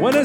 When a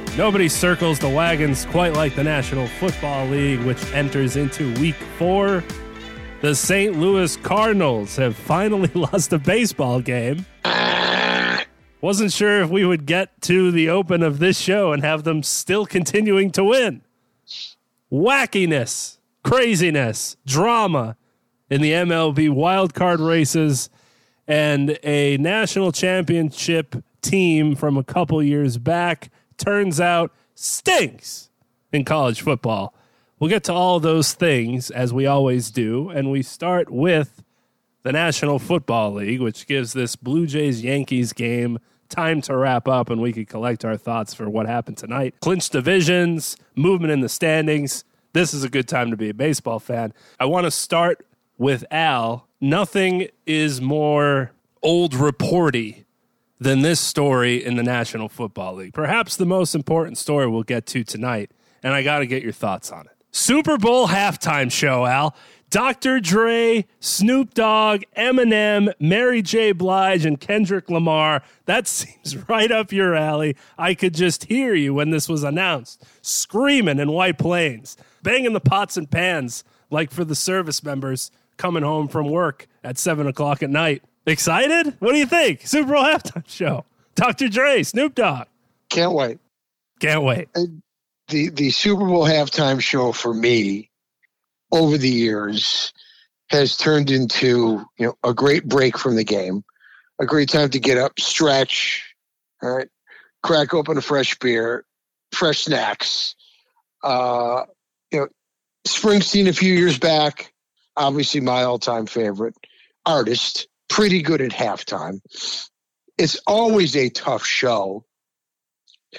Nobody circles the wagons quite like the National Football League, which enters into Week 4. The St. Louis Cardinals have finally lost a baseball game. Wasn't sure if we would get to the open of this show and have them still continuing to win. Wackiness, craziness, drama in the MLB wildcard races, and a national championship team from a couple years back turns out stinks in college football. We'll get to all those things as we always do, and we start with the National Football League, which gives this Blue Jays-Yankees game time to wrap up, and we could collect our thoughts for what happened tonight. Clinched divisions, movement in the standings. This is a good time to be a baseball fan. I want to start with Al. Nothing is more old reporty than this story in the National Football League. Perhaps the most important story we'll get to tonight, and I got to get your thoughts on it. Super Bowl halftime show, Al. Dr. Dre, Snoop Dogg, Eminem, Mary J. Blige, and Kendrick Lamar. That seems right up your alley. I could just hear you when this was announced, screaming in White Plains, banging the pots and pans like for the service members coming home from work at 7 o'clock at night. Excited? What do you think? Super Bowl halftime show. Dr. Dre, Snoop Dogg. Can't wait. Can't wait. The Super Bowl halftime show for me over the years has turned into, you know, a great break from the game, a great time to get up, stretch, all right, crack open a fresh beer, fresh snacks. You know, Springsteen a few years back, obviously my all-time favorite artist, pretty good at halftime. It's always a tough show,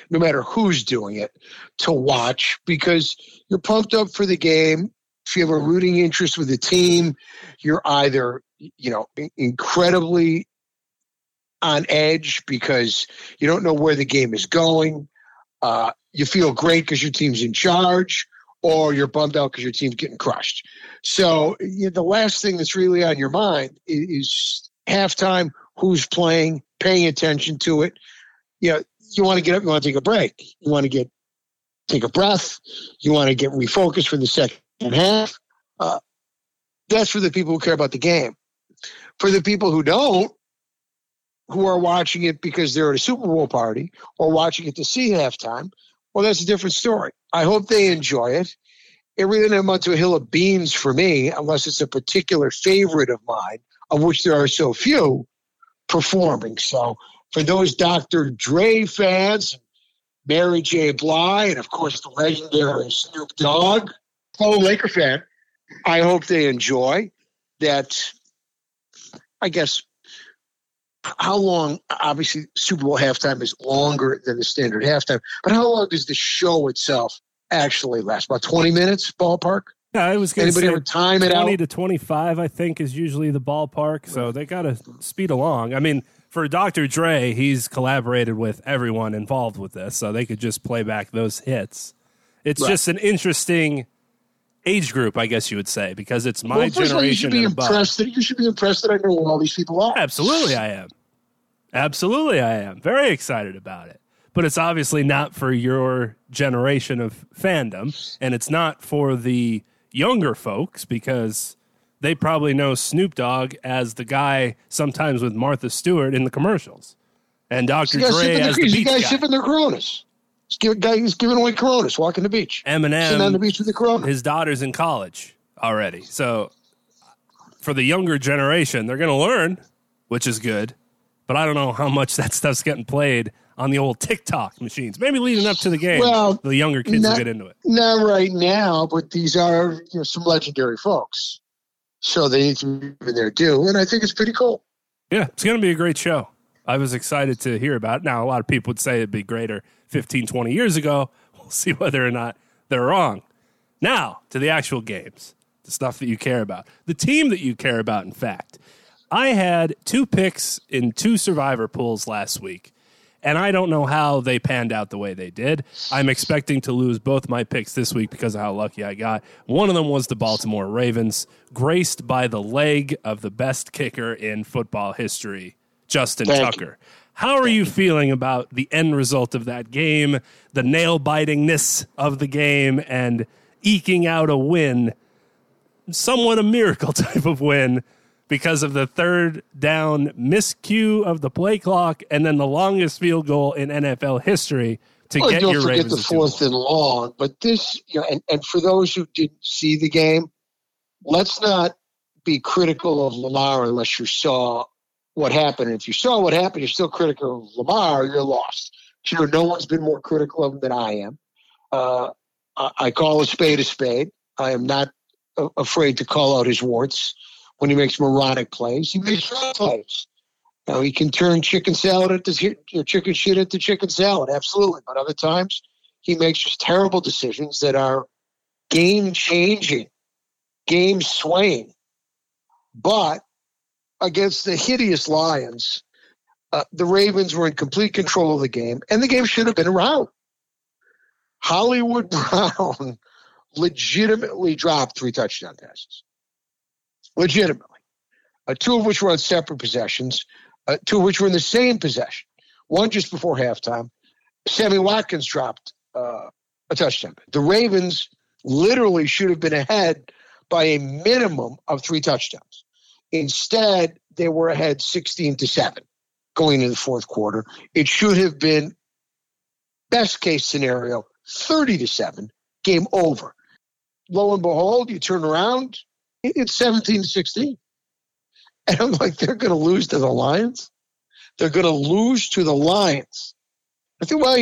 no matter who's doing it, to watch because you're pumped up for the game. If you have a rooting interest with the team, you're either, you know, incredibly on edge because you don't know where the game is going. You feel great because your team's in charge, or you're bummed out because your team's getting crushed. So you know, the last thing that's really on your mind is halftime, who's playing, paying attention to it. You know, you want to get up, you want to take a break. You want to take a breath. You want to get refocused for the second half. That's for the people who care about the game. For the people who don't, who are watching it because they're at a Super Bowl party or watching it to see halftime, well, that's a different story. I hope they enjoy it. It really didn't amount to a hill of beans for me, unless it's a particular favorite of mine, of which there are so few performing. So for those Dr. Dre fans, Mary J. Blige, and of course the legendary Snoop Dogg, fellow Laker fan, I hope they enjoy that. I guess how long, obviously Super Bowl halftime is longer than the standard halftime, but how long does the show itself actually last? About 20 minutes, ballpark? Yeah, I was going to say ever time it out? 20 to 25, I think, is usually the ballpark, so they got to speed along. I mean, for Dr. Dre, he's collaborated with everyone involved with this, so they could just play back those hits. It's just an interesting age group, I guess you would say, because it's my generation and above. You should be impressed that I know where all these people are. Absolutely, I am. Absolutely, I am. Very excited about it. But it's obviously not for your generation of fandom, and it's not for the younger folks, because they probably know Snoop Dogg as the guy sometimes with Martha Stewart in the commercials, and Dr. Dre as the beach guy. He's sipping their Coronas. He's giving away Coronas, walking the beach. Eminem, sitting on the beach with the Corona. His daughter's in college already. So for the younger generation. They're going to learn, which is good. But I don't know how much that stuff's getting played on the old TikTok machines. Maybe leading up to the game, well, the younger kids will get into it. Not right now, but these are some legendary folks. So they need to be in their due, and I think it's pretty cool. Yeah, it's going to be a great show. I was excited to hear about it. Now, a lot of people would say it'd be greater 15, 20 years ago. We'll see whether or not they're wrong. Now, to the actual games, the stuff that you care about, the team that you care about, in fact. I had two picks in two survivor pools last week, and I don't know how they panned out the way they did. I'm expecting to lose both my picks this week because of how lucky I got. One of them was the Baltimore Ravens, graced by the leg of the best kicker in football history, Justin Tucker. How are you feeling about the end result of that game, the nail-bitingness of the game, and eking out a win, somewhat a miracle type of win, because of the third down miscue of the play clock and then the longest field goal in NFL history to get your Ravens. Don't forget the fourth and long. But this, and for those who didn't see the game, let's not be critical of Lamar unless you saw what happened. And if you saw what happened, you're still critical of Lamar, you're lost. Sure, no one's been more critical of him than I am. I call a spade a spade. I am not afraid to call out his warts. When he makes moronic plays, he makes right plays. Now, he can turn chicken salad chicken shit into chicken salad, absolutely. But other times, he makes just terrible decisions that are game-changing, game-swaying. But against the hideous Lions, the Ravens were in complete control of the game, and the game should have been around. Hollywood Brown legitimately dropped 3 touchdown passes. Legitimately. 2 of which were on separate possessions, 2 of which were in the same possession. One just before halftime. Sammy Watkins dropped a touchdown. The Ravens literally should have been ahead by a minimum of 3 touchdowns. Instead, they were ahead 16-7 going into the fourth quarter. It should have been, best case scenario, 30-7, game over. Lo and behold, you turn around, it's 17-16. And I'm like, they're going to lose to the Lions? They're going to lose to the Lions. I think, well,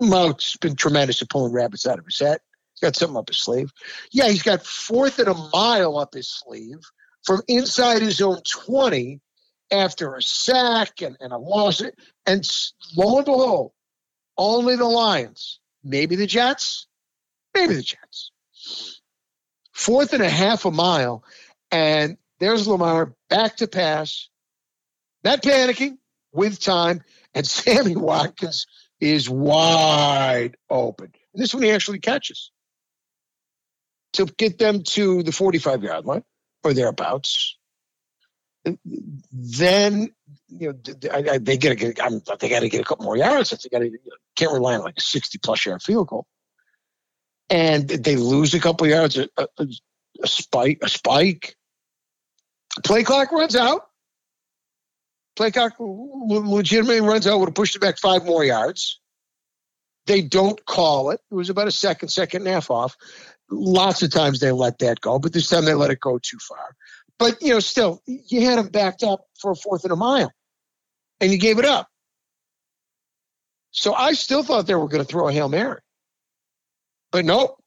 Lamar's been tremendous at pulling rabbits out of his hat. He's got something up his sleeve. Yeah, he's got 4th and a mile up his sleeve from inside his own 20 after a sack and a loss. And lo and behold, only the Lions. Maybe the Jets. 4.5 miles, and there's Lamar back to pass, not panicking, with time, and Sammy Watkins is wide open. And this one he actually catches to get them to the 45-yard line or thereabouts. And then they got to get a couple more yards. Can't rely on like a 60-plus yard field goal. And they lose a couple yards, a spike. Play clock runs out. Play clock legitimately runs out. Would have pushed it back 5 more yards. They don't call it. It was about a second and a half off. Lots of times they let that go, but this time they let it go too far. But, still, you had them backed up for a 4th and a mile, and you gave it up. So I still thought they were going to throw a Hail Mary. But nope,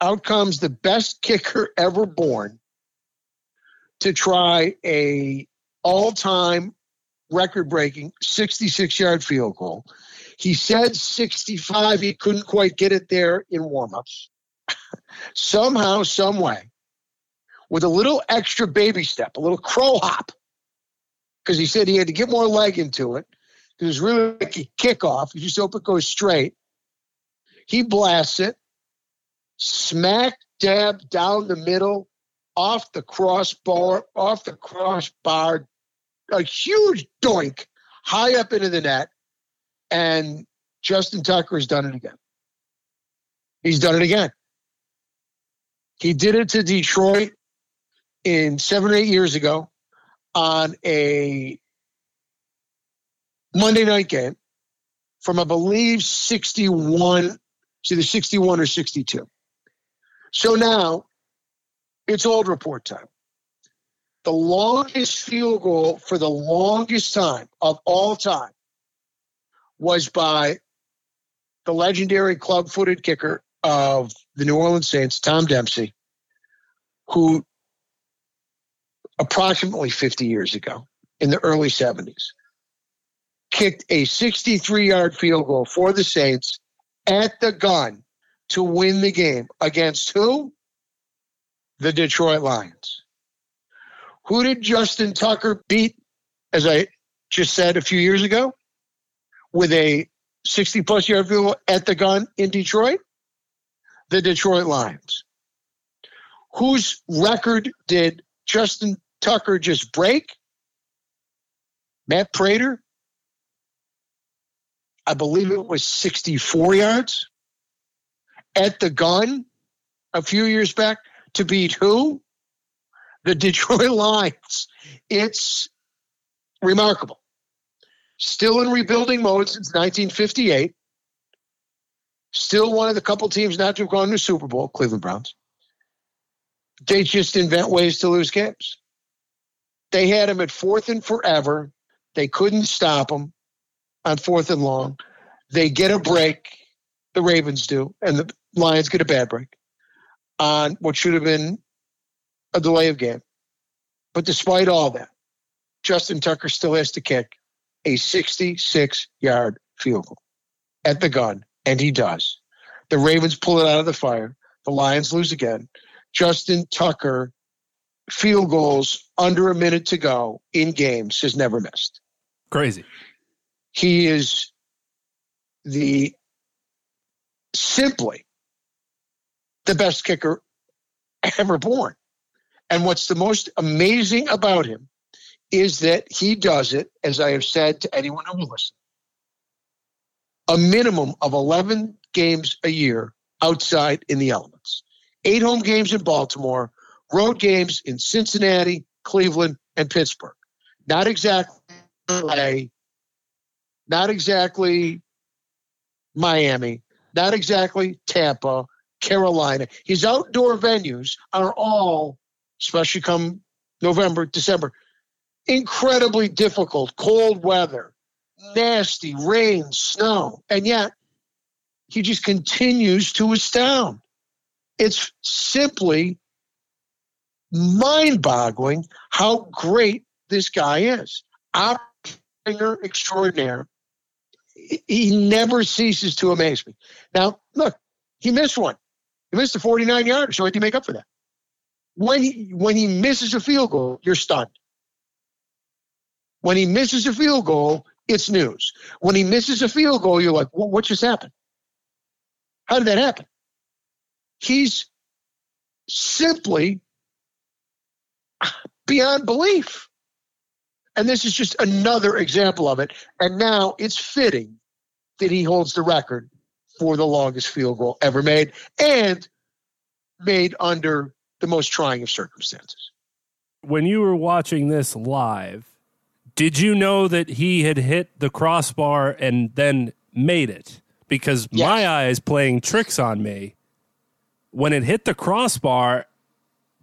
out comes the best kicker ever born to try a all-time record-breaking 66-yard field goal. He said 65. He couldn't quite get it there in warm-ups. Somehow, some way, with a little extra baby step, a little crow hop, because he said he had to get more leg into it. It was really like a kickoff. You just hope it goes straight. He blasts it, smack dab down the middle, off the crossbar, a huge doink high up into the net, and Justin Tucker has done it again. He's done it again. He did it to Detroit 7 or 8 years ago on a Monday night game from, I believe, 61. It's either 61 or 62. So now it's Old Report time. the longest field goal for the longest time of all time was by the legendary club-footed kicker of the New Orleans Saints, Tom Dempsey, who approximately 50 years ago, in the early 70s, kicked a 63-yard field goal for the Saints at the gun to win the game against who? The Detroit Lions. Who did Justin Tucker beat, as I just said, a few years ago, with a 60-plus yard field goal at the gun in Detroit? The Detroit Lions. Whose record did Justin Tucker just break? Matt Prater. I believe it was 64 yards at the gun a few years back to beat who? The Detroit Lions. It's remarkable. Still in rebuilding mode since 1958. Still one of the couple teams not to have gone to the Super Bowl, Cleveland Browns. They just invent ways to lose games. They had them at 4th and forever. They couldn't stop them on 4th and long. They get a break. The Ravens do, and the Lions get a bad break on what should have been a delay of game. But despite all that, Justin Tucker still has to kick a 66-yard field goal at the gun, and he does. The Ravens pull it out of the fire. The Lions lose again. Justin Tucker, field goals under a minute to go in games, has never missed. Crazy. He is simply the best kicker ever born. And what's the most amazing about him is that he does it, as I have said to anyone who will listen, a minimum of 11 games a year outside in the elements. 8 home games in Baltimore, road games in Cincinnati, Cleveland, and Pittsburgh. Not exactly LA, not exactly Miami, not exactly Tampa, Carolina. His outdoor venues are all, especially come November, December, incredibly difficult, cold weather, nasty rain, snow, and yet he just continues to astound. It's simply mind-boggling how great this guy is. Operator extraordinaire. He never ceases to amaze me. Now, look, he missed one. He missed a 49-yarder, so he had to make up for that. When he misses a field goal, you're stunned. When he misses a field goal, it's news. When he misses a field goal, you're like, well, what just happened? How did that happen? He's simply beyond belief. And this is just another example of it. And now it's fitting that he holds the record for the longest field goal ever made, and made under the most trying of circumstances. When you were watching this live, did you know that he had hit the crossbar and then made it? Because yes, my eye is playing tricks on me. When it hit the crossbar,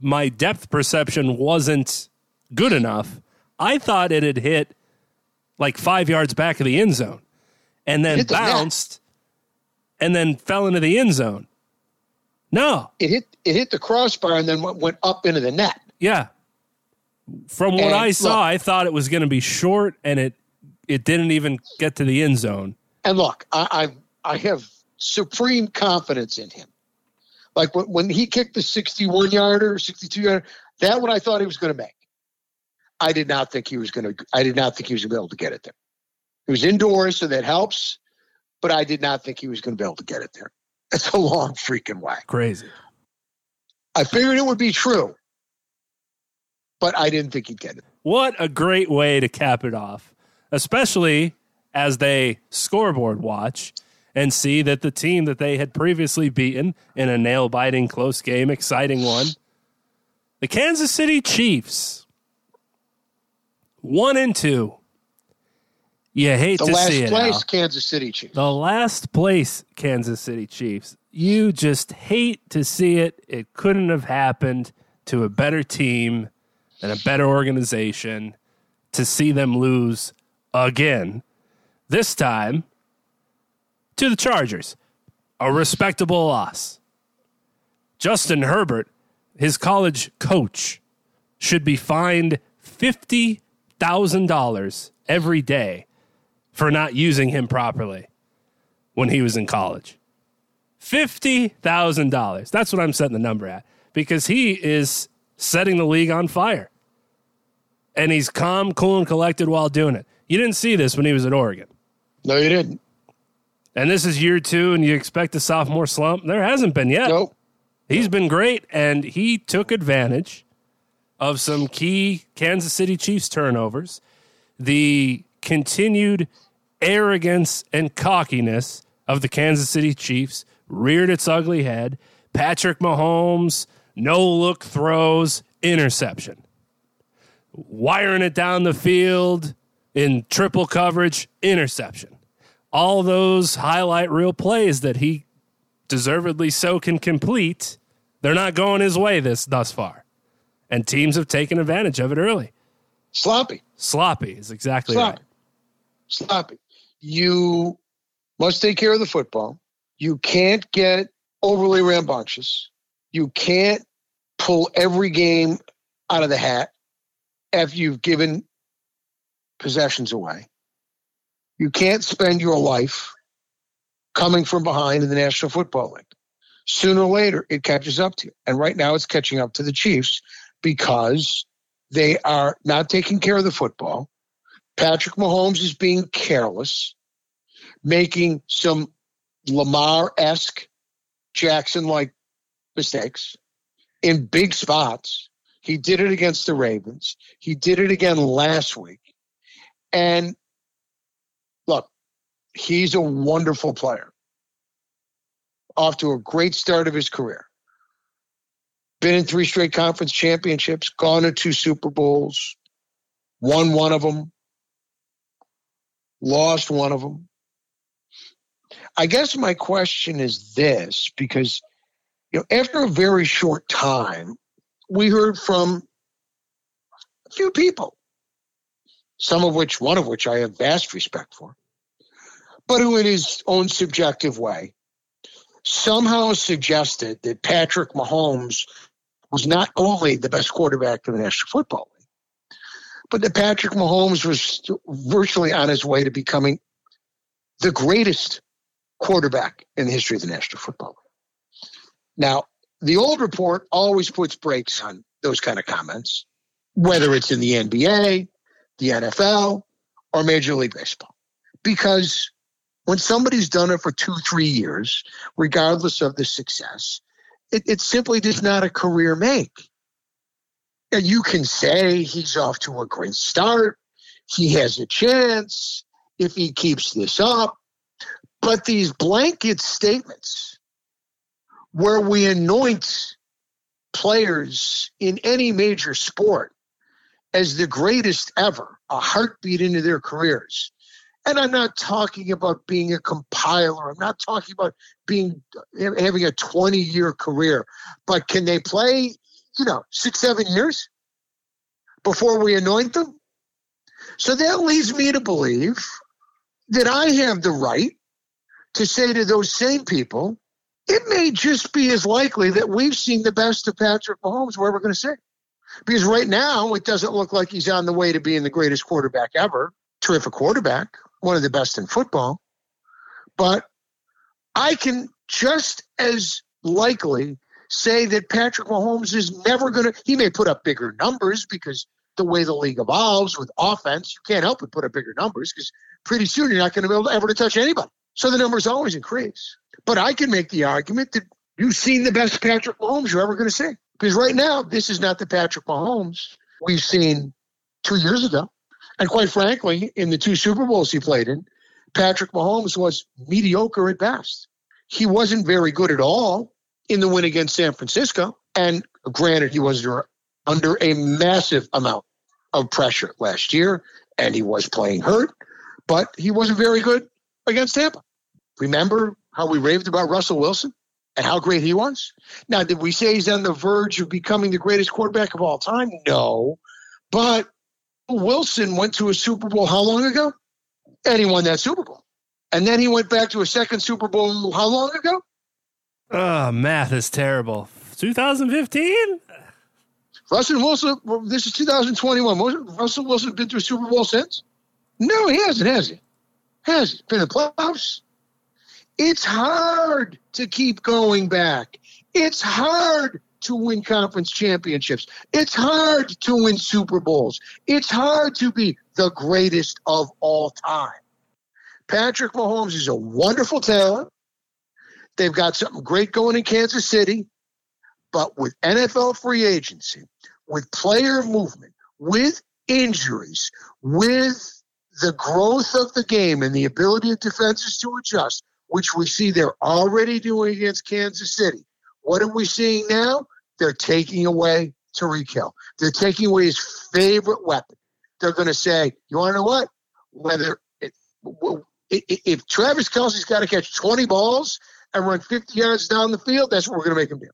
my depth perception wasn't good enough. I thought it had hit like 5 yards back of the end zone and then bounced and then fell into the end zone. No. It hit the crossbar and then went up into the net. Yeah. From what I saw, I thought it was going to be short, and it didn't even get to the end zone. And look, I have supreme confidence in him. Like when he kicked the 61-yarder, 62-yarder, that one I thought he was going to make. I did not think he was going to be able to get it there. It was indoors, so that helps, but I did not think he was going to be able to get it there. It's a long freaking way. Crazy. I figured it would be true, but I didn't think he'd get it. What a great way to cap it off, especially as they scoreboard watch and see that the team that they had previously beaten in a nail-biting, close game, exciting one, the Kansas City Chiefs, 1-2. You hate to see it. The last place Kansas City Chiefs. You just hate to see it. It couldn't have happened to a better team. and a better organization to see them lose again, this time to the Chargers. A respectable loss. Justin Herbert, his college coach, should be fined $50,000 every day for not using him properly when he was in college. $50,000. That's what I'm setting the number at, because he is setting the league on fire. And he's calm, cool, and collected while doing it. You didn't see this when he was at Oregon. No, you didn't. And this is year two, and you expect a sophomore slump. There hasn't been yet. Nope. He's been great, and he took advantage of some key Kansas City Chiefs turnovers, the continued arrogance and cockiness of the Kansas City Chiefs reared its ugly head. Patrick Mahomes, no-look throws, interception. Wiring it down the field in triple coverage, interception. All those highlight reel plays that he deservedly so can complete, they're not going his way thus far. And teams have taken advantage of it early. Sloppy. Sloppy is exactly right. Sloppy. You must take care of the football. You can't get overly rambunctious. You can't pull every game out of the hat after you've given possessions away. You can't spend your life coming from behind in the National Football League. Sooner or later, it catches up to you. And right now, it's catching up to the Chiefs because they are not taking care of the football. Patrick Mahomes is being careless, making some Lamar-esque, Jackson-like mistakes in big spots. He did it against the Ravens. He did it again last week. And look, he's a wonderful player. Off to a great start of his career. Been in three straight conference championships, gone to two Super Bowls, won one of them, lost one of them. I guess my question is this, because after a very short time, we heard from a few people, one of which I have vast respect for, but who in his own subjective way somehow suggested that Patrick Mahomes was not only the best quarterback in the National Football League, but that Patrick Mahomes was virtually on his way to becoming the greatest quarterback in the history of the National Football League. Now, the Old Report always puts brakes on those kind of comments, whether it's in the NBA, the NFL, or Major League Baseball. Because when somebody's done it for 2-3 years, regardless of the success, it simply does not a career make. And you can say he's off to a great start. He has a chance if he keeps this up. But these blanket statements where we anoint players in any major sport as the greatest ever, a heartbeat into their careers. And I'm not talking about being a compiler. I'm not talking about having a 20-year career. But can they play, 6-7 years before we anoint them? So that leads me to believe that I have the right to say to those same people, it may just be as likely that we've seen the best of Patrick Mahomes where we're going to see. Because right now, it doesn't look like he's on the way to being the greatest quarterback ever. Terrific quarterback, one of the best in football. But I can just as likely say that Patrick Mahomes is never going to – he may put up bigger numbers because the way the league evolves with offense, you can't help but put up bigger numbers because pretty soon you're not going to be able to ever to touch anybody. So the numbers always increase. But I can make the argument that you've seen the best Patrick Mahomes you're ever going to see. Because right now, this is not the Patrick Mahomes we've seen 2 years ago. And quite frankly, in the two Super Bowls he played in, Patrick Mahomes was mediocre at best. He wasn't very good at all in the win against San Francisco. And granted, he was under a massive amount of pressure last year, and he was playing hurt, but he wasn't very good against Tampa. Remember how we raved about Russell Wilson and how great he was? Now, did we say he's on the verge of becoming the greatest quarterback of all time? No, But Wilson went to a Super Bowl how long ago? And he won that Super Bowl. And then he went back to a second Super Bowl how long ago? Oh, math is terrible. 2015? Russell Wilson, this is 2021. Russell Wilson been to a Super Bowl since? No, he hasn't, has he? Has he? Been in the playoffs? It's hard to keep going back. It's hard to win conference championships. It's hard to win Super Bowls. It's hard to be the greatest of all time. Patrick Mahomes is a wonderful talent. They've got something great going in Kansas City. But with NFL free agency, with player movement, with injuries, with the growth of the game and the ability of defenses to adjust, which we see they're already doing against Kansas City. What are we seeing now? They're taking away Tariq Hill. They're taking away his favorite weapon. They're going to say, you want to know what? If Travis Kelce's got to catch 20 balls and run 50 yards down the field, that's what we're going to make him do.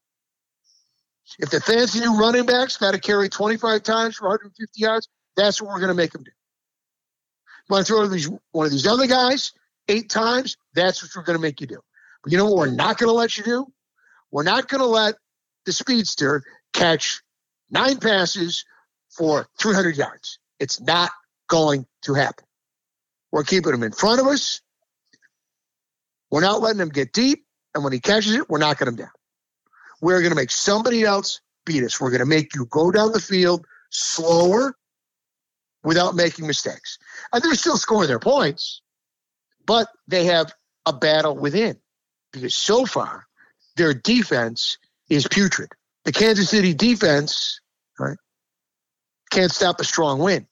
If the fancy new running backs got to carry 25 times for 150 yards, that's what we're going to make them do. Want to throw one of these other guys 8 times, that's what we're going to make you do. But you know what we're not going to let you do? We're not going to let the speedster catch 9 passes for 300 yards. It's not going to happen. We're keeping him in front of us. We're not letting him get deep. And when he catches it, we're knocking him down. We're going to make somebody else beat us. We're going to make you go down the field slower without making mistakes. And they're still scoring their points, but they have a battle within because so far their defense is putrid. The Kansas City defense, right, can't stop a strong wind.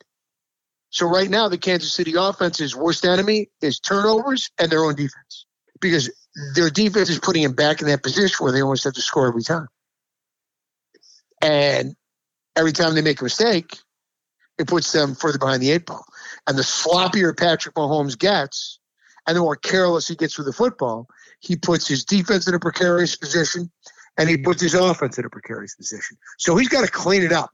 So right now the Kansas City offense's worst enemy is turnovers and their own defense because their defense is putting them back in that position where they almost have to score every time. And every time they make a mistake, it puts them further behind the 8 ball. And the sloppier Patrick Mahomes gets, and the more careless he gets with the football, he puts his defense in a precarious position, and he puts his offense in a precarious position. So he's got to clean it up.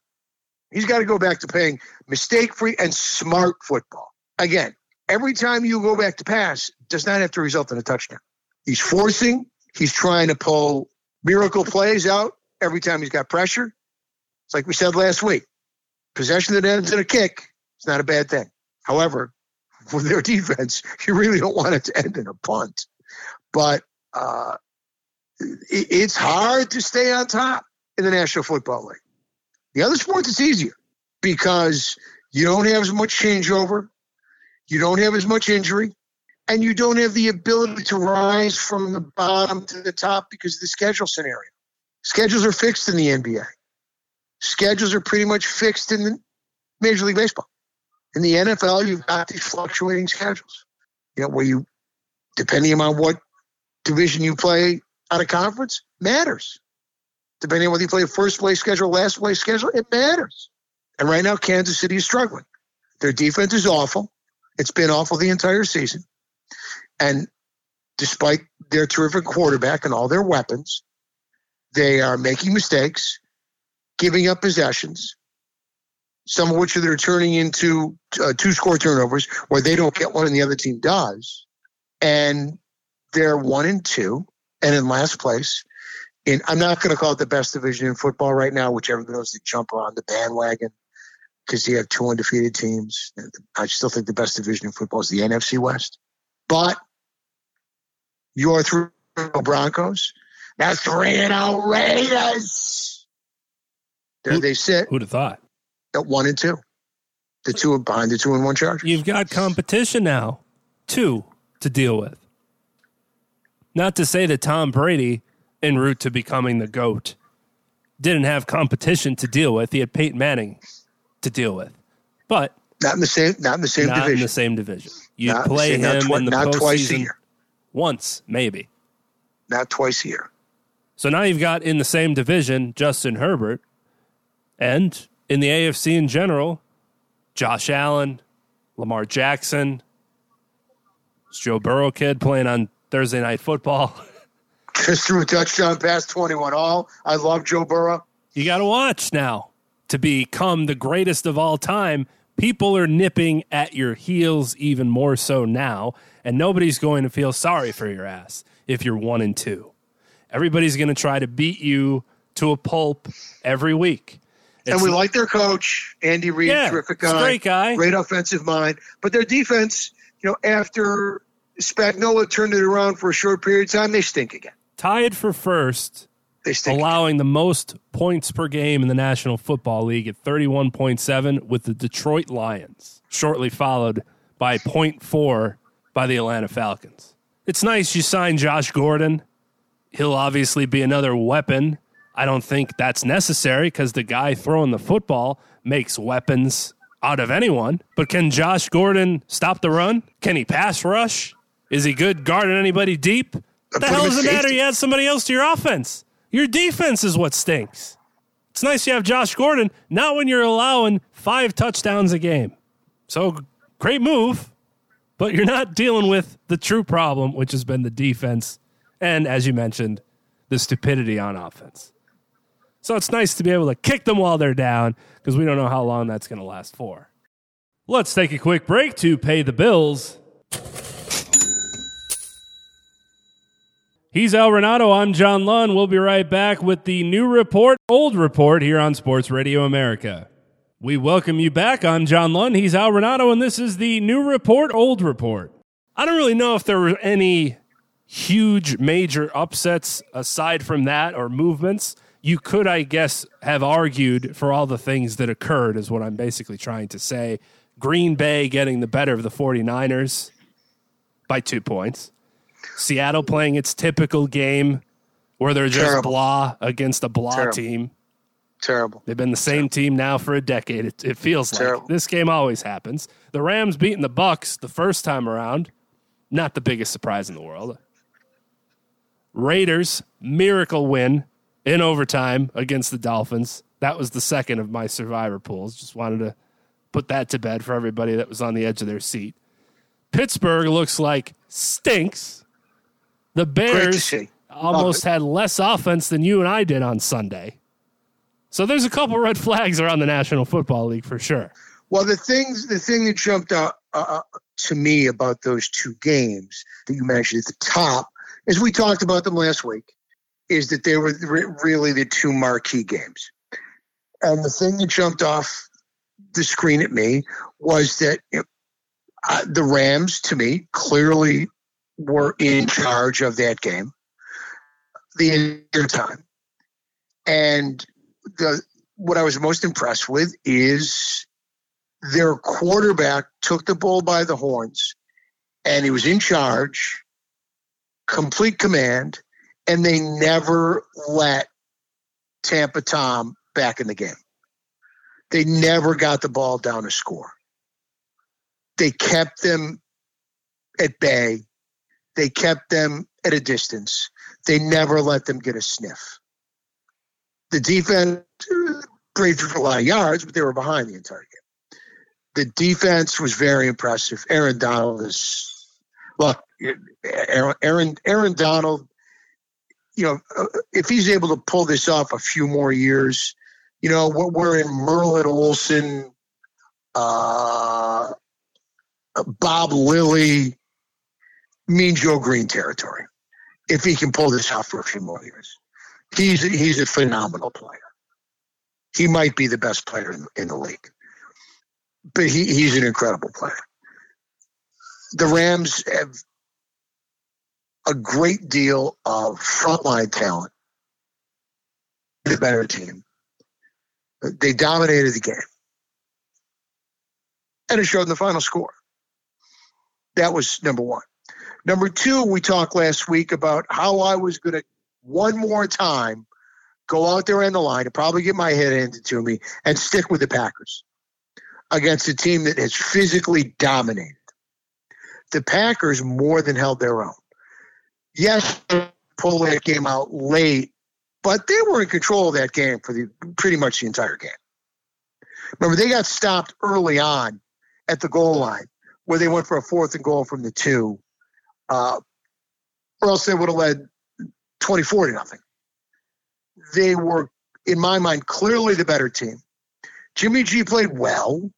He's got to go back to playing mistake-free and smart football. Again, every time you go back to pass, does not have to result in a touchdown. He's forcing. He's trying to pull miracle plays out every time he's got pressure. It's like we said last week. Possession that ends in a kick is not a bad thing. However, for their defense, you really don't want it to end in a punt. But it's hard to stay on top in the National Football League. The other sports, it's easier because you don't have as much changeover, you don't have as much injury, and you don't have the ability to rise from the bottom to the top because of the schedule scenario. Schedules are fixed in the NBA. Schedules are pretty much fixed in Major League Baseball. In the NFL, you've got these fluctuating schedules, where you, depending on what division you play out of conference, matters. Depending on whether you play a first place schedule, last place schedule, it matters. And right now, Kansas City is struggling. Their defense is awful. It's been awful the entire season. And despite their terrific quarterback and all their weapons, they are making mistakes, giving up possessions, some of which are turning into 2-score turnovers where they don't get one and the other team does. And they're 1-2 and in last place. And I'm not going to call it the best division in football right now, which everyone knows to jump on the bandwagon because you have 2 undefeated teams. I still think the best division in football is the NFC West. But you're 3-0 Broncos. Now 3-0 Raiders. There they sit. Who'd have thought? At 1-2. The 2 are behind the 2-1 Chargers. You've got competition now, 2 to deal with. Not to say that Tom Brady, en route to becoming the GOAT, didn't have competition to deal with. He had Peyton Manning to deal with. But not in the same division. In the same division. You play him in the postseason twice a year. Once, maybe. Not twice a year. So now you've got in the same division Justin Herbert. And in the AFC in general, Josh Allen, Lamar Jackson, it's Joe Burrow kid playing on Thursday Night Football. Just threw a touchdown pass, 21 all. I love Joe Burrow. You got to watch now. to become the greatest of all time, people are nipping at your heels even more so now, and nobody's going to feel sorry for your ass if you're 1-2. Everybody's going to try to beat you to a pulp every week. And we like their coach, Andy Reid, terrific guy, great guy, great offensive mind. But their defense, you know, after Spagnuolo turned it around for a short period of time, they stink again. Tied for first, they stink allowing again. The most points per game in the National Football League at 31.7 with the Detroit Lions, shortly followed by 0.4 by the Atlanta Falcons. It's nice you signed Josh Gordon. He'll obviously be another weapon. I don't think that's necessary because the guy throwing the football makes weapons out of anyone. But can Josh Gordon stop the run? Can he pass rush? Is he good guarding anybody deep? What the hell does it matter? You add somebody else to your offense. Your defense is what stinks. It's nice you have Josh Gordon, not when you're allowing 5 touchdowns a game. So, great move, but you're not dealing with the true problem, which has been the defense and, as you mentioned, the stupidity on offense. So it's nice to be able to kick them while they're down because we don't know how long that's going to last for. Let's take a quick break to pay the bills. He's Al Renauto. I'm John Lund. We'll be right back with the New Report, Old Report here on Sports Radio America. We welcome you back. I'm John Lund. He's Al Renauto, and this is the New Report, Old Report. I don't really know if there were any huge major upsets aside from that or movements. You could, I guess, have argued for all the things that occurred is what I'm basically trying to say. Green Bay getting the better of the 49ers by 2 points. Seattle playing its typical game where they're just blah against a blah team. Terrible. They've been the same team now for a decade. It feels like this game always happens. The Rams beating the Bucs the first time around. Not the biggest surprise in the world. Raiders, miracle win. In overtime against the Dolphins. That was the second of my survivor pools. Just wanted to put that to bed for everybody that was on the edge of their seat. Pittsburgh looks like stinks. The Bears almost had less offense than you and I did on Sunday. So there's a couple red flags around the National Football League for sure. Well, the thing that jumped out to me about those two games that you mentioned at the top, as we talked about them last week, is that they were really the two marquee games. And the thing that jumped off the screen at me was that the Rams, to me, clearly were in charge of that game the entire time. And what I was most impressed with is their quarterback took the bull by the horns, and he was in charge, complete command, and they never let Tampa Tom back in the game. They never got the ball down to score. They kept them at bay. They kept them at a distance. They never let them get a sniff. The defense played for a lot of yards, but they were behind the entire game. The defense was very impressive. Aaron Donald is – look, Aaron Donald – you know, if he's able to pull this off a few more years, you know, we're in Merlin Olsen, Bob Lilly, Mean Joe Green territory. If he can pull this off for a few more years, he's a phenomenal player. He might be the best player in the league, but he's an incredible player. The Rams have a great deal of frontline talent, the better team. They dominated the game. And it showed in the final score. That was number one. Number two, we talked last week about how I was going to, one more time, go out there in the line and probably get my head handed to me and stick with the Packers against a team that has physically dominated. The Packers more than held their own. Yes, pull that game out late, but they were in control of that game for pretty much the entire game. Remember, they got stopped early on at the goal line where they went for a 4th and goal from the 2, or else they would have led 24-0. They were, in my mind, clearly the better team. Jimmy G played well.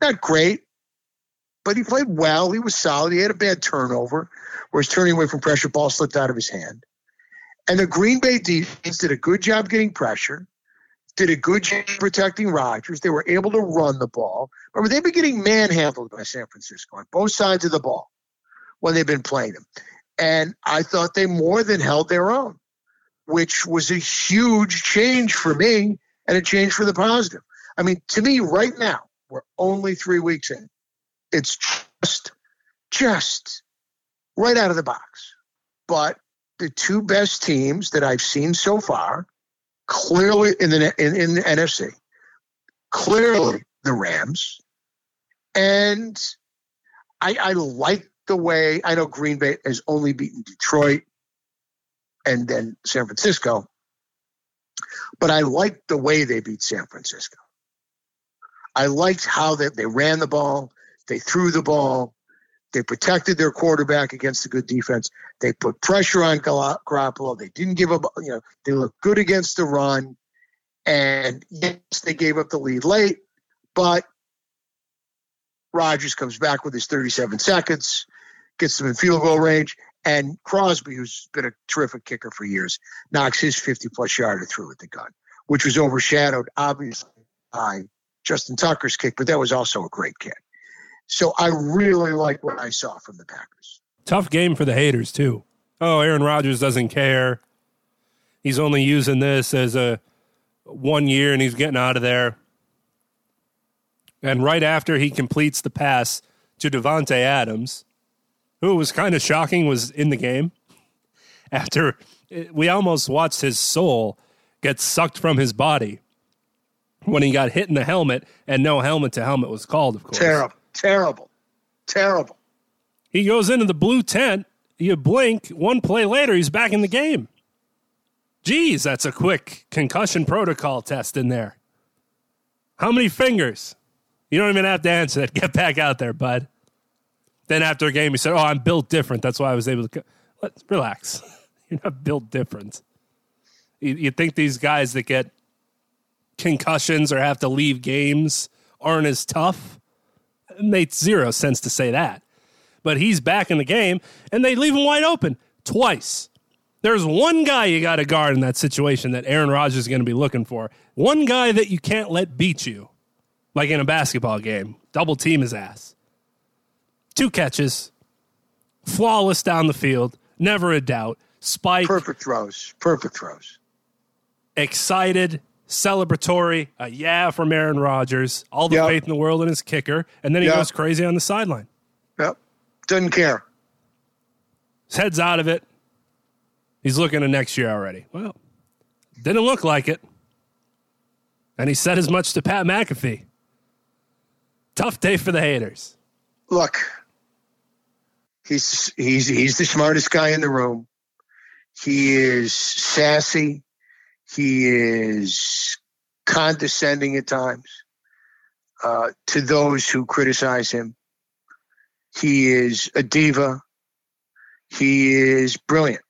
Not great, but he played well. He was solid. He had a bad turnover where he's turning away from pressure. Ball slipped out of his hand. And the Green Bay defense did a good job getting pressure, did a good job protecting Rodgers. They were able to run the ball. Remember, they've been getting manhandled by San Francisco on both sides of the ball when they've been playing them. And I thought they more than held their own, which was a huge change for me and a change for the positive. I mean, to me right now, we're only 3 weeks in. It's just right out of the box. But the two best teams that I've seen so far, clearly in the NFC, clearly the Rams. And I like the way, I know Green Bay has only beaten Detroit and then San Francisco, but I liked the way they beat San Francisco. I liked how they ran the ball, they threw the ball, they protected their quarterback against a good defense. They put pressure on Garoppolo. They didn't give up. You know, they looked good against the run. And yes, they gave up the lead late, but Rodgers comes back with his 37 seconds, gets them in field goal range, and Crosby, who's been a terrific kicker for years, knocks his 50-plus yarder through with the gun, which was overshadowed, obviously, by Justin Tucker's kick, but that was also a great kick. So I really like what I saw from the Packers. Tough game for the haters, too. Oh, Aaron Rodgers doesn't care. He's only using this as a 1 year, and he's getting out of there. And right after he completes the pass to Devontae Adams, who was kind of shocking, was in the game. After we almost watched his soul get sucked from his body when he got hit in the helmet, and no helmet-to-helmet was called, of course. Terrible. He goes into the blue tent. You blink. One play later, he's back in the game. Geez, that's a quick concussion protocol test in there. How many fingers? You don't even have to answer that. Get back out there, bud. Then after a game, he said, oh, I'm built different. That's why I was able to. Let's relax. You're not built different. You think these guys that get concussions or have to leave games aren't as tough? It made zero sense to say that. But he's back in the game, and they leave him wide open twice. There's one guy you got to guard in that situation that Aaron Rodgers is going to be looking for. One guy that you can't let beat you, like in a basketball game. Double team his ass. 2 catches. Flawless down the field. Never a doubt. Spike. Perfect throws. Excited. Celebratory, a yeah from Aaron Rodgers, all the faith in the world in his kicker, and then he goes crazy on the sideline. Yep, doesn't care. His head's out of it. He's looking at next year already. Well, didn't look like it. And he said as much to Pat McAfee. Tough day for the haters. Look, he's the smartest guy in the room. He is sassy. He is condescending at times to those who criticize him. He is a diva. He is brilliant.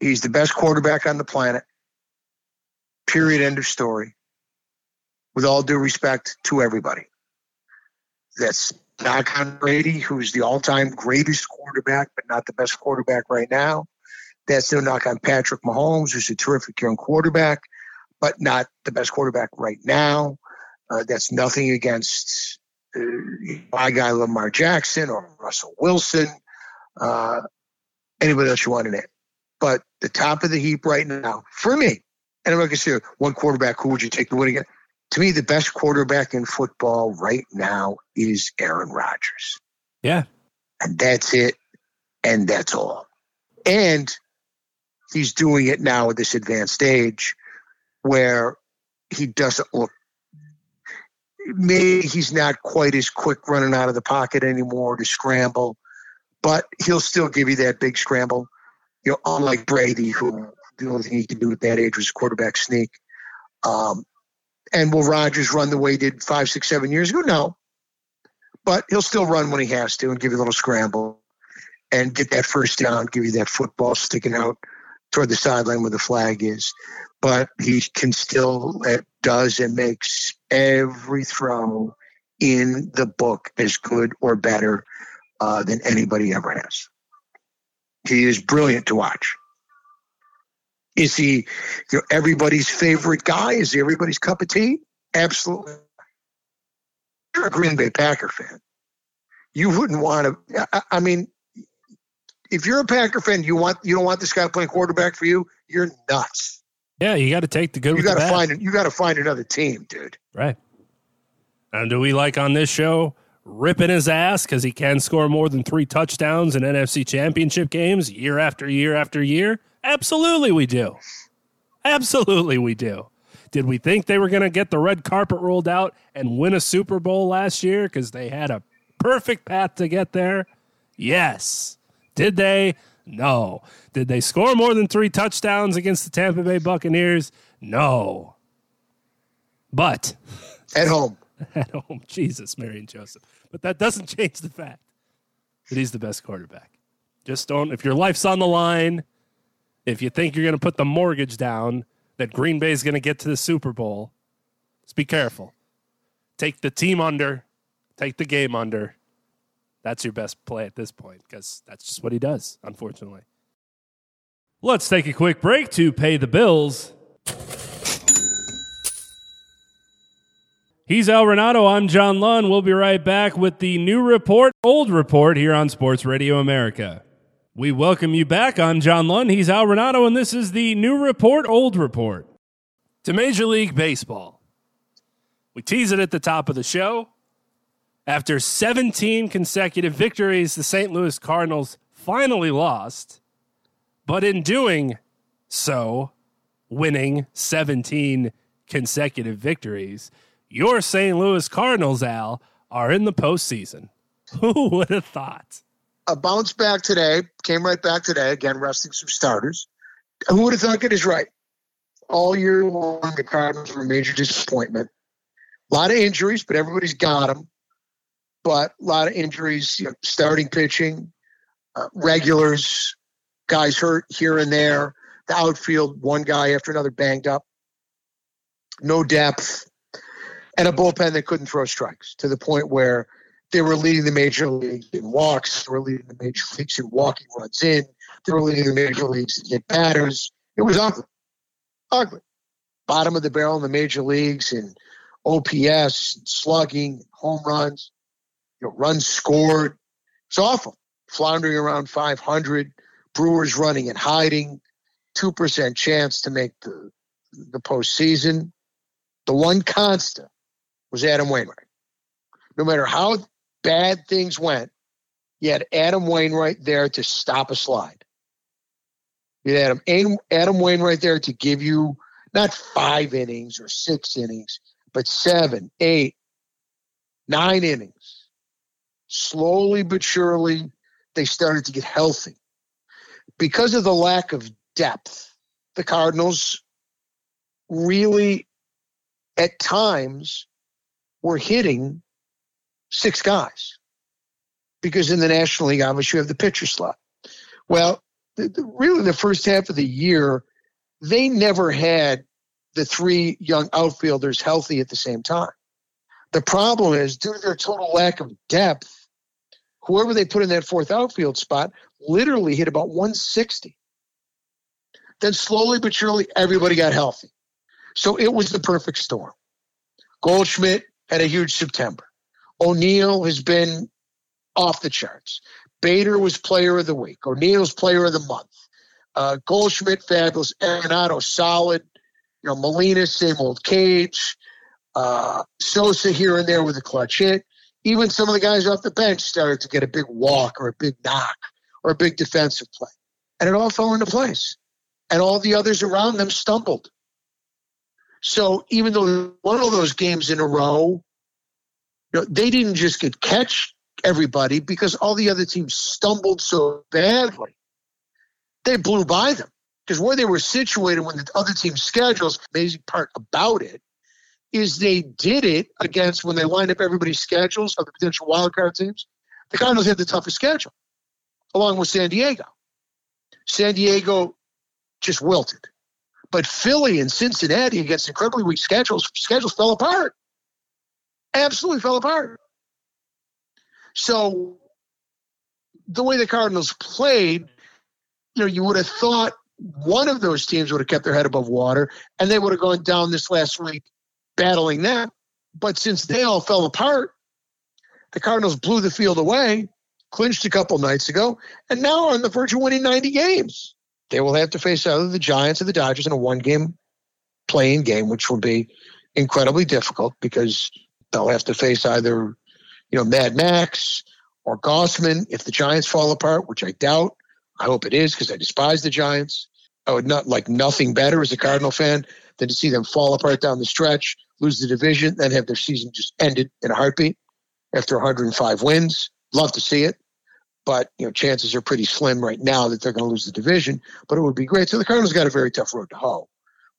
He's the best quarterback on the planet. Period. End of story. With all due respect to everybody. That's not Tom Brady, who's the all-time greatest quarterback, but not the best quarterback right now. That's no knock on Patrick Mahomes, who's a terrific young quarterback, but not the best quarterback right now. That's nothing against my guy Lamar Jackson or Russell Wilson, anybody else you want to name. But the top of the heap right now, for me, and I'm not going to say one quarterback, who would you take the win against? To me, the best quarterback in football right now is Aaron Rodgers. Yeah. And that's it, and that's all. And he's doing it now at this advanced age where he doesn't look – maybe he's not quite as quick running out of the pocket anymore to scramble, but he'll still give you that big scramble. You know, unlike Brady, who the only thing he could do at that age was quarterback sneak. And will Rodgers run the way he did 5, 6, 7 years ago? No. But he'll still run when he has to and give you a little scramble and get that first down, give you that football sticking out toward the sideline where the flag is. But he can still, at does and makes every throw in the book as good or better than anybody ever has. He is brilliant to watch. Is he everybody's favorite guy? Is he everybody's cup of tea? Absolutely. You're a Green Bay Packer fan. You wouldn't want to. I mean, if you're a Packer fan, you don't want this guy playing quarterback for you. You're nuts. Yeah, you got to take the good. You got to find another team, dude. Right. And do we like on this show ripping his ass because he can score more than 3 touchdowns in NFC Championship games year after year after year? Absolutely we do. Absolutely we do. Did we think they were going to get the red carpet rolled out and win a Super Bowl last year because they had a perfect path to get there? Yes. Did they? No. Did they score more than 3 touchdowns against the Tampa Bay Buccaneers? No. But At home, Jesus, Mary, and Joseph. But that doesn't change the fact that he's the best quarterback. Just don't, if your life's on the line, if you think you're going to put the mortgage down that Green Bay's going to get to the Super Bowl, just be careful. Take the team under, take the game under. That's your best play at this point because that's just what he does, unfortunately. Let's take a quick break to pay the bills. He's Al Renauto. I'm John Lund. We'll be right back with the New Report, Old Report here on Sports Radio America. We welcome you back. I'm John Lund. He's Al Renauto, and this is the New Report, Old Report. To Major League Baseball. We tease it at the top of the show. After 17 consecutive victories, the St. Louis Cardinals finally lost, but in doing so, winning 17 consecutive victories. Your St. Louis Cardinals, Al, are in the postseason. Who would have thought? A bounce back today. Came right back today. Again, resting some starters. Who would have thought it is right? All year long, the Cardinals were a major disappointment. A lot of injuries, but everybody's got them. But a lot of injuries, starting pitching, regulars, guys hurt here and there. The outfield, one guy after another banged up. No depth. And a bullpen that couldn't throw strikes to the point where they were leading the major leagues in walks. They were leading the major leagues in walking runs in. They were leading the major leagues in hit batters. It was ugly. Ugly. Bottom of the barrel in the major leagues in OPS, slugging, home runs, runs scored. It's awful. Floundering around 500. Brewers running and hiding. 2% chance to make the postseason. The one constant was Adam Wainwright. No matter how bad things went, you had Adam Wainwright there to stop a slide. You had Adam Wainwright there to give you not 5 innings or 6 innings, but 7, 8, 9 innings. Slowly but surely, they started to get healthy. Because of the lack of depth, the Cardinals really at times were hitting 6 guys because in the National League, obviously, you have the pitcher slot. Well, really the first half of the year, they never had the 3 young outfielders healthy at the same time. The problem is, due to their total lack of depth, whoever they put in that 4th outfield spot literally hit about 160. Then slowly but surely, everybody got healthy. So it was the perfect storm. Goldschmidt had a huge September. O'Neill has been off the charts. Bader was player of the week. O'Neill's player of the month. Goldschmidt, fabulous. Arenado, solid. Molina, same old cage. Sosa here and there with a clutch hit. Even some of the guys off the bench started to get a big walk or a big knock or a big defensive play. And it all fell into place. And all the others around them stumbled. So even though one of those games in a row, they didn't just catch everybody because all the other teams stumbled so badly. They blew by them because where they were situated when the other team's schedules, the amazing part about it is they did it against when they lined up everybody's schedules of the potential wildcard teams. The Cardinals had the toughest schedule along with San Diego. San Diego just wilted. But Philly and Cincinnati against incredibly weak schedules fell apart. Absolutely fell apart. So the way the Cardinals played, you know, you would have thought one of those teams would have kept their head above water and they would have gone down this last week battling that. But since they all fell apart, the Cardinals blew the field away, clinched a couple nights ago, and now are on the verge of winning 90 games. They will have to face either the Giants or the Dodgers in a one-game play-in game, which will be incredibly difficult because they'll have to face either, you know, Mad Max or Gossman if the Giants fall apart, which I doubt. I hope it is because I despise the Giants. I would not like nothing better as a Cardinal fan than to see them fall apart down the stretch, lose the division, then have their season just ended in a heartbeat after 105 wins. Love to see it. But, you know, chances are pretty slim right now that they're going to lose the division. But it would be great. So the Cardinals got a very tough road to hoe,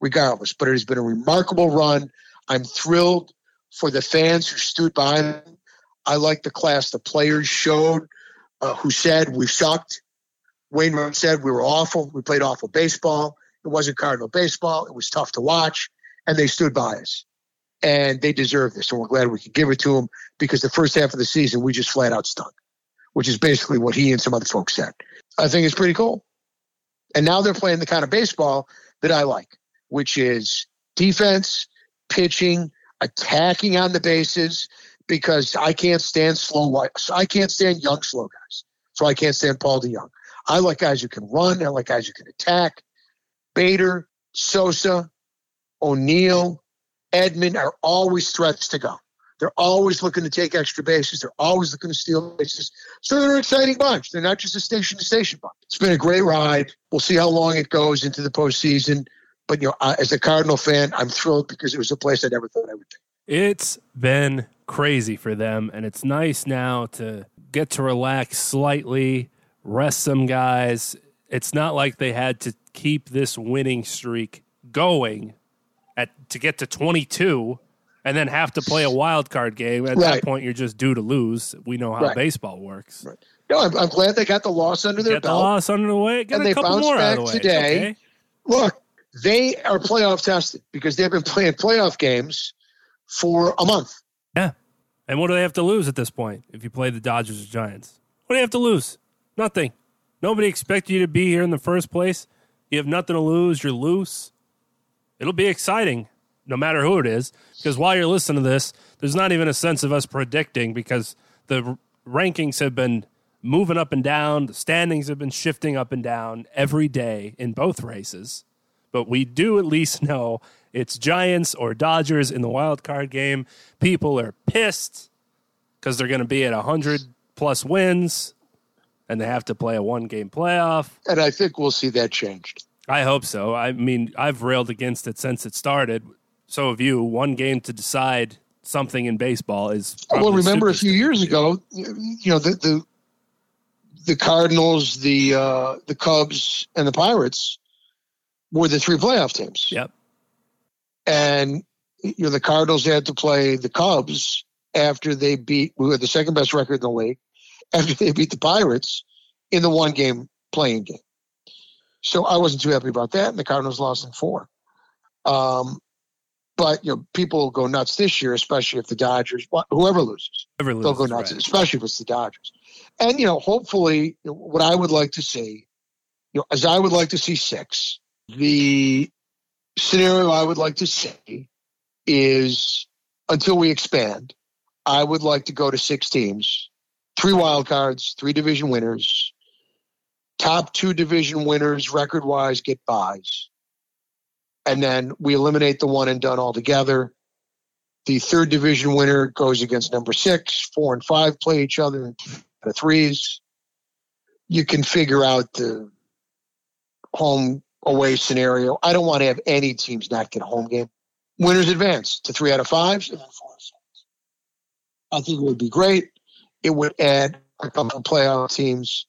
regardless. But it has been a remarkable run. I'm thrilled for the fans who stood by them. I like the class the players showed, who said we sucked. Wainwright said we were awful. We played awful baseball. It wasn't Cardinal baseball. It was tough to watch. And they stood by us. And they deserve this. And we're glad we could give it to them because the first half of the season, we just flat out stunk, which is basically what he and some other folks said. I think it's pretty cool. And now they're playing the kind of baseball that I like, which is defense, pitching, attacking on the bases, because I can't stand young, slow guys. So I can't stand Paul DeYoung. I like guys who can run. I like guys who can attack. Bader, Sosa, O'Neill, Edmund are always threats to go. They're always looking to take extra bases. They're always looking to steal bases. So they're an exciting bunch. They're not just a station-to-station bunch. It's been a great ride. We'll see how long it goes into the postseason. But, you know, as a Cardinal fan, I'm thrilled because it was a place I never thought I would be. It's been crazy for them, and it's nice now to get to relax slightly, rest some guys. It's not like they had to keep this winning streak going to get to 22 and then have to play a wild card game. At that point, you're just due to lose. We know how baseball works. Right. No, I'm glad they got the loss under their belt. Got the loss under the way. Got and a couple more out of the way. Today. Okay. Look, they are playoff tested because they've been playing playoff games for a month. Yeah. And what do they have to lose at this point if you play the Dodgers or Giants? What do you have to lose? Nothing. Nobody expected you to be here in the first place. You have nothing to lose. You're loose. It'll be exciting. No matter who it is, because while you're listening to this, there's not even a sense of us predicting because the rankings have been moving up and down. The standings have been shifting up and down every day in both races. But we do at least know it's Giants or Dodgers in the wild card game. People are pissed because they're going to be at 100-plus wins, and they have to play a one-game playoff. And I think we'll see that changed. I hope so. I mean, I've railed against it since it started. So have you. One game to decide something in baseball is probably remember a few years ago, you know, the Cardinals, the Cubs, and the Pirates were the three playoff teams. Yep. And you know, the Cardinals had to play the Cubs after they beat. We had the second best record in the league after they beat the Pirates in the one game playing game. So I wasn't too happy about that, and the Cardinals lost in four. But, you know, people go nuts this year, especially if the Dodgers, whoever loses, they'll go nuts, especially if it's the Dodgers. And, you know, hopefully what I would like to see, you know, as I would like to see six, the scenario I would like to see is until we expand, I would like to go to six teams, three wild cards, three division winners, top two division winners record-wise get byes. And then we eliminate the one and done altogether. The third division winner goes against number 6, 4 and five play each other in the threes. You can figure out the home away scenario. I don't want to have any teams not get a home game. Winners advance to 3 out of 5s and then 4 out of 6. I think it would be great. It would add a couple of playoff teams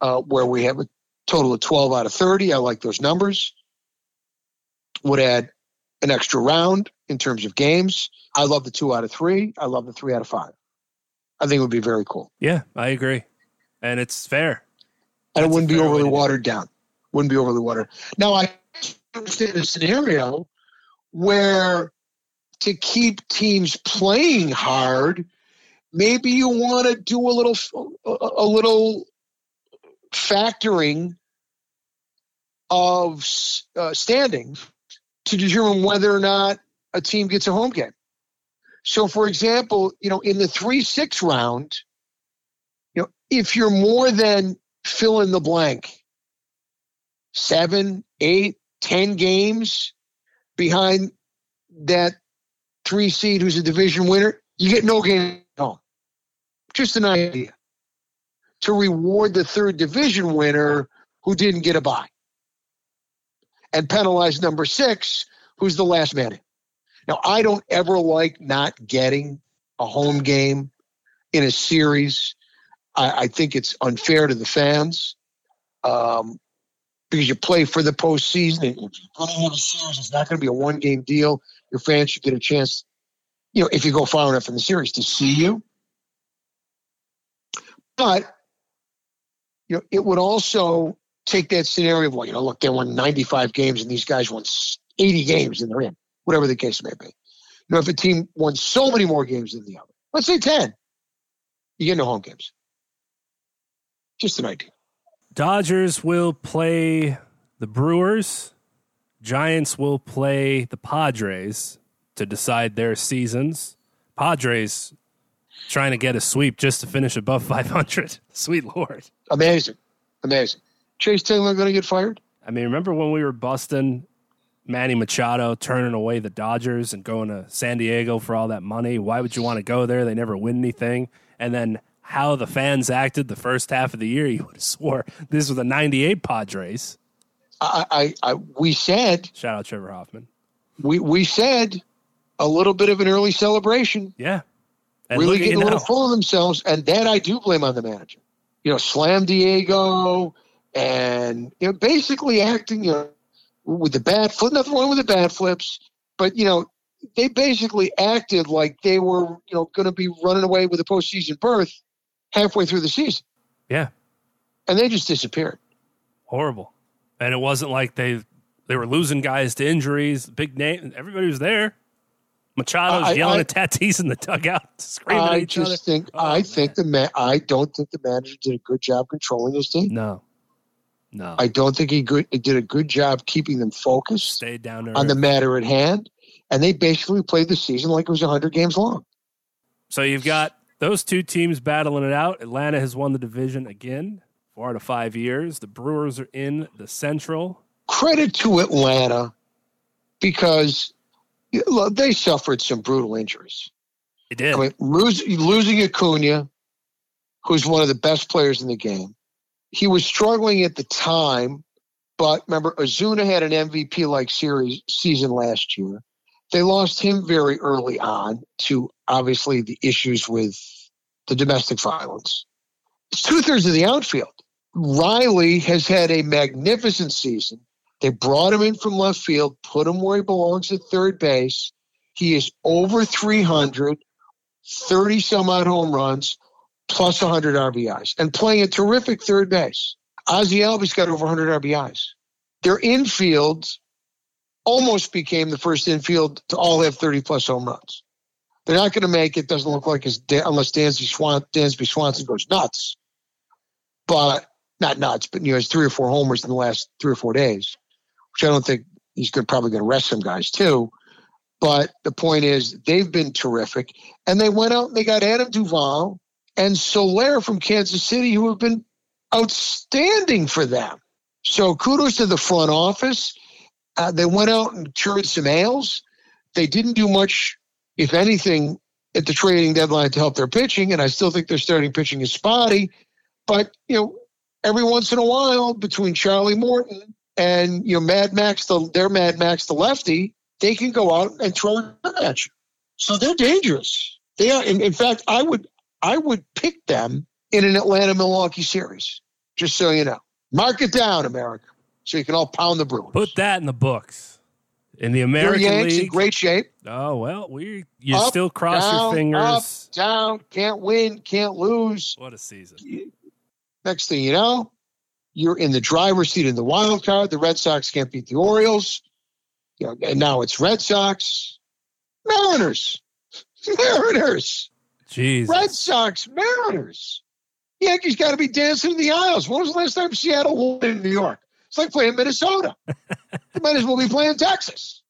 where we have a total of 12 out of 30. I like those numbers. Would add an extra round in terms of games. I love the 2 out of 3. I love the 3 out of 5. I think it would be very cool. Yeah, I agree. And it's fair. And it wouldn't be overly watered down. Now, I understand a scenario where to keep teams playing hard, maybe you want to do a little factoring of standing to determine whether or not a team gets a home game. So, for example, you know, in the 3-6 round, you know, if you're more than fill in the blank, 7, 8, 10 games behind that 3 seed who's a division winner, you get no game at all. Just an idea to reward the third division winner who didn't get a bye and penalize number 6, who's the last man in. Now, I don't ever like not getting a home game in a series. I think it's unfair to the fans because you play for the postseason. If you play in a series, it's not going to be a one-game deal. Your fans should get a chance, you know, if you go far enough in the series, to see you. But, you know, it would also take that scenario of, well, you know, look, they won 95 games and these guys won 80 games and they're in, whatever the case may be. You know, if a team won so many more games than the other, let's say 10, you get no home games. Just an idea. Dodgers will play the Brewers. Giants will play the Padres to decide their seasons. Padres trying to get a sweep just to finish above 500. Sweet Lord. Amazing. Amazing. Chase Tingler going to get fired? I mean, remember when we were busting Manny Machado, turning away the Dodgers and going to San Diego for all that money? Why would you want to go there? They never win anything. And then how the fans acted the first half of the year, you would have swore this was the 98 Padres. We said... Shout out Trevor Hoffman. We said a little bit of an early celebration. Yeah. And really getting a little full of themselves, and that I do blame on the manager. You know, slam Diego... And, you know, basically acting, you know, with the bat flip, nothing wrong with the bat flips, but, you know, they basically acted like they were, you know, going to be running away with a postseason berth halfway through the season. Yeah. And they just disappeared. Horrible. And it wasn't like they were losing guys to injuries, big name. Everybody was there. Machado's yelling at Tatis in the dugout, screaming at each other. I don't think the manager did a good job controlling his team. No. I don't think he did a good job keeping them focused on the matter at hand, and they basically played the season like it was 100 games long. So you've got those two teams battling it out. Atlanta has won the division again 4 out of 5 years. The Brewers are in the Central. Credit to Atlanta because they suffered some brutal injuries. It did. I mean, losing Acuna, who's one of the best players in the game. He was struggling at the time, but remember, Ozuna had an MVP-like season last year. They lost him very early on to, obviously, the issues with the domestic violence. It's 2/3 of the outfield. Riley has had a magnificent season. They brought him in from left field, put him where he belongs at third base. He is over 300, 30-some-odd home runs, plus 100 RBIs, and playing a terrific third base. Ozzie Albies got over 100 RBIs. Their infield almost became the first infield to all have 30-plus home runs. They're not going to make it, doesn't look like, unless Dansby Swanson goes nuts. But, not nuts, but, you know, has 3 or 4 homers in the last 3 or 4 days, which I don't think he's probably going to rest some guys, too. But the point is, they've been terrific. And they went out and they got Adam Duvall and Soler from Kansas City, who have been outstanding for them. So kudos to the front office. They went out and cured some ails. They didn't do much, if anything, at the trading deadline to help their pitching, and I still think their starting pitching is spotty. But, you know, every once in a while, between Charlie Morton and, you know, Mad Max, their Mad Max, the lefty, they can go out and throw it at you. So they're dangerous. They are. In fact, I would pick them in an Atlanta-Milwaukee series, just so you know. Mark it down, America, so you can all pound the Brewers. Put that in the books. In the American League. In great shape. Oh, well, you up, still cross down, your fingers. Up, down, can't win, can't lose. What a season. Next thing you know, you're in the driver's seat in the wild card. The Red Sox can't beat the Orioles. And now it's Red Sox, Mariners. Jeez. Red Sox, Mariners. Yankees got to be dancing in the aisles. When was the last time Seattle won in New York? It's like playing Minnesota. You might as well be playing Texas.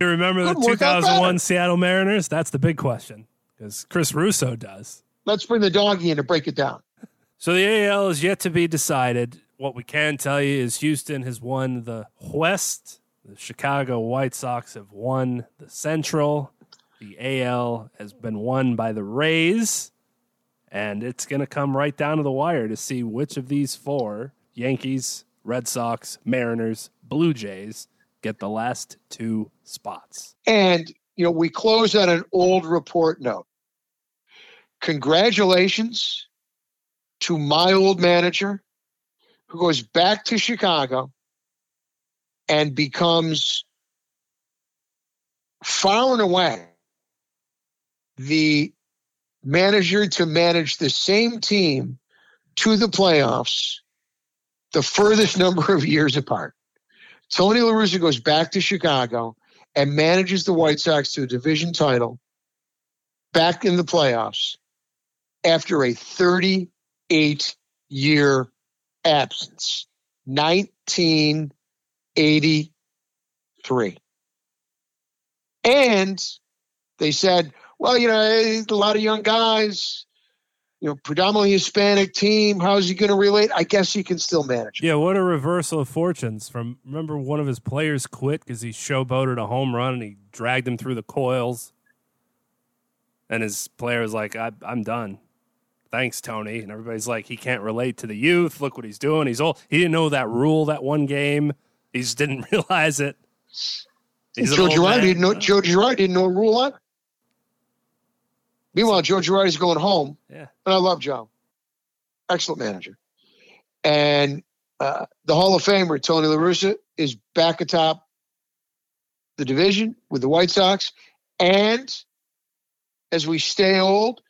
You remember the 2001 Seattle Mariners? That's the big question, because Chris Russo does. Let's bring the doggy in to break it down. So the AL is yet to be decided. What we can tell you is Houston has won the West. The Chicago White Sox have won the Central. The AL has been won by the Rays. And it's going to come right down to the wire to see which of these four, Yankees, Red Sox, Mariners, Blue Jays, get the last two spots. And, you know, we close on an old report note. Congratulations to my old manager who goes back to Chicago and becomes far and away the manager to manage the same team to the playoffs the furthest number of years apart. Tony La Russa goes back to Chicago and manages the White Sox to a division title back in the playoffs after a 38-year absence. 1983. And they said, well, you know, a lot of young guys, you know, predominantly Hispanic team. How's he going to relate? I guess he can still manage. Yeah, what a reversal of fortunes. From remember, one of his players quit because he showboated a home run and he dragged him through the coils. And his player was like, I'm done. Thanks, Tony. And everybody's like, he can't relate to the youth. Look what he's doing. He's old. He didn't know that rule that one game. He just didn't realize it. Joe Girardi didn't know a rule on it. Meanwhile, Joe Girardi's going home, and I love Joe. Excellent manager. And the Hall of Famer, Tony La Russa, is back atop the division with the White Sox. And as we stay old,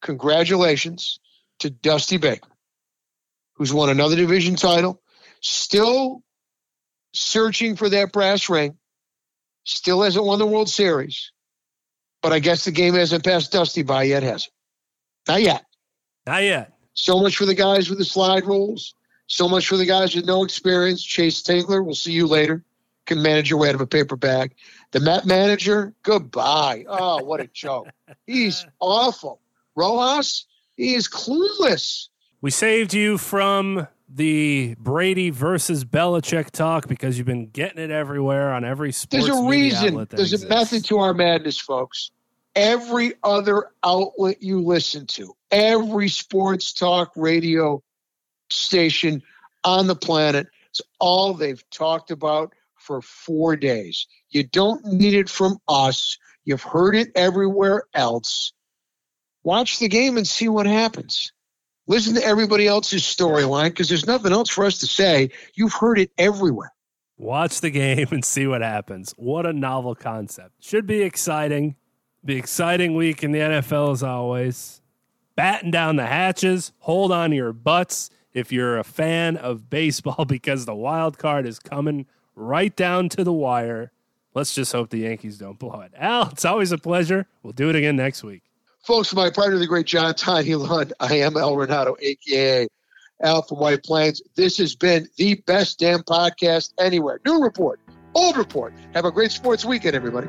congratulations to Dusty Baker, who's won another division title, still searching for that brass ring, still hasn't won the World Series. But I guess the game hasn't passed Dusty by yet, has it? Not yet. So much for the guys with the slide rules. So much for the guys with no experience. Chase Tingler, we'll see you later. Can manage your way out of a paper bag. The Met manager, goodbye. Oh, what a joke. He's awful. Rojas, he is clueless. We saved you from the Brady versus Belichick talk because you've been getting it everywhere on every sports media outlet. There's a reason. There's a method to our madness, folks. Every other outlet you listen to, every sports talk radio station on the planet, it's all they've talked about for 4 days. You don't need it from us. You've heard it everywhere else. Watch the game and see what happens. Listen to everybody else's storyline because there's nothing else for us to say. You've heard it everywhere. Watch the game and see what happens. What a novel concept. Should be exciting. Be exciting week in the NFL as always. Batten down the hatches. Hold on to your butts if you're a fan of baseball because the wild card is coming right down to the wire. Let's just hope the Yankees don't blow it. Al, it's always a pleasure. We'll do it again next week. Folks, my partner, the great John Tiny Lund, I am Al Renauto, a.k.a. Al from White Plains. This has been the best damn podcast anywhere. New Report, Old Report. Have a great sports weekend, everybody.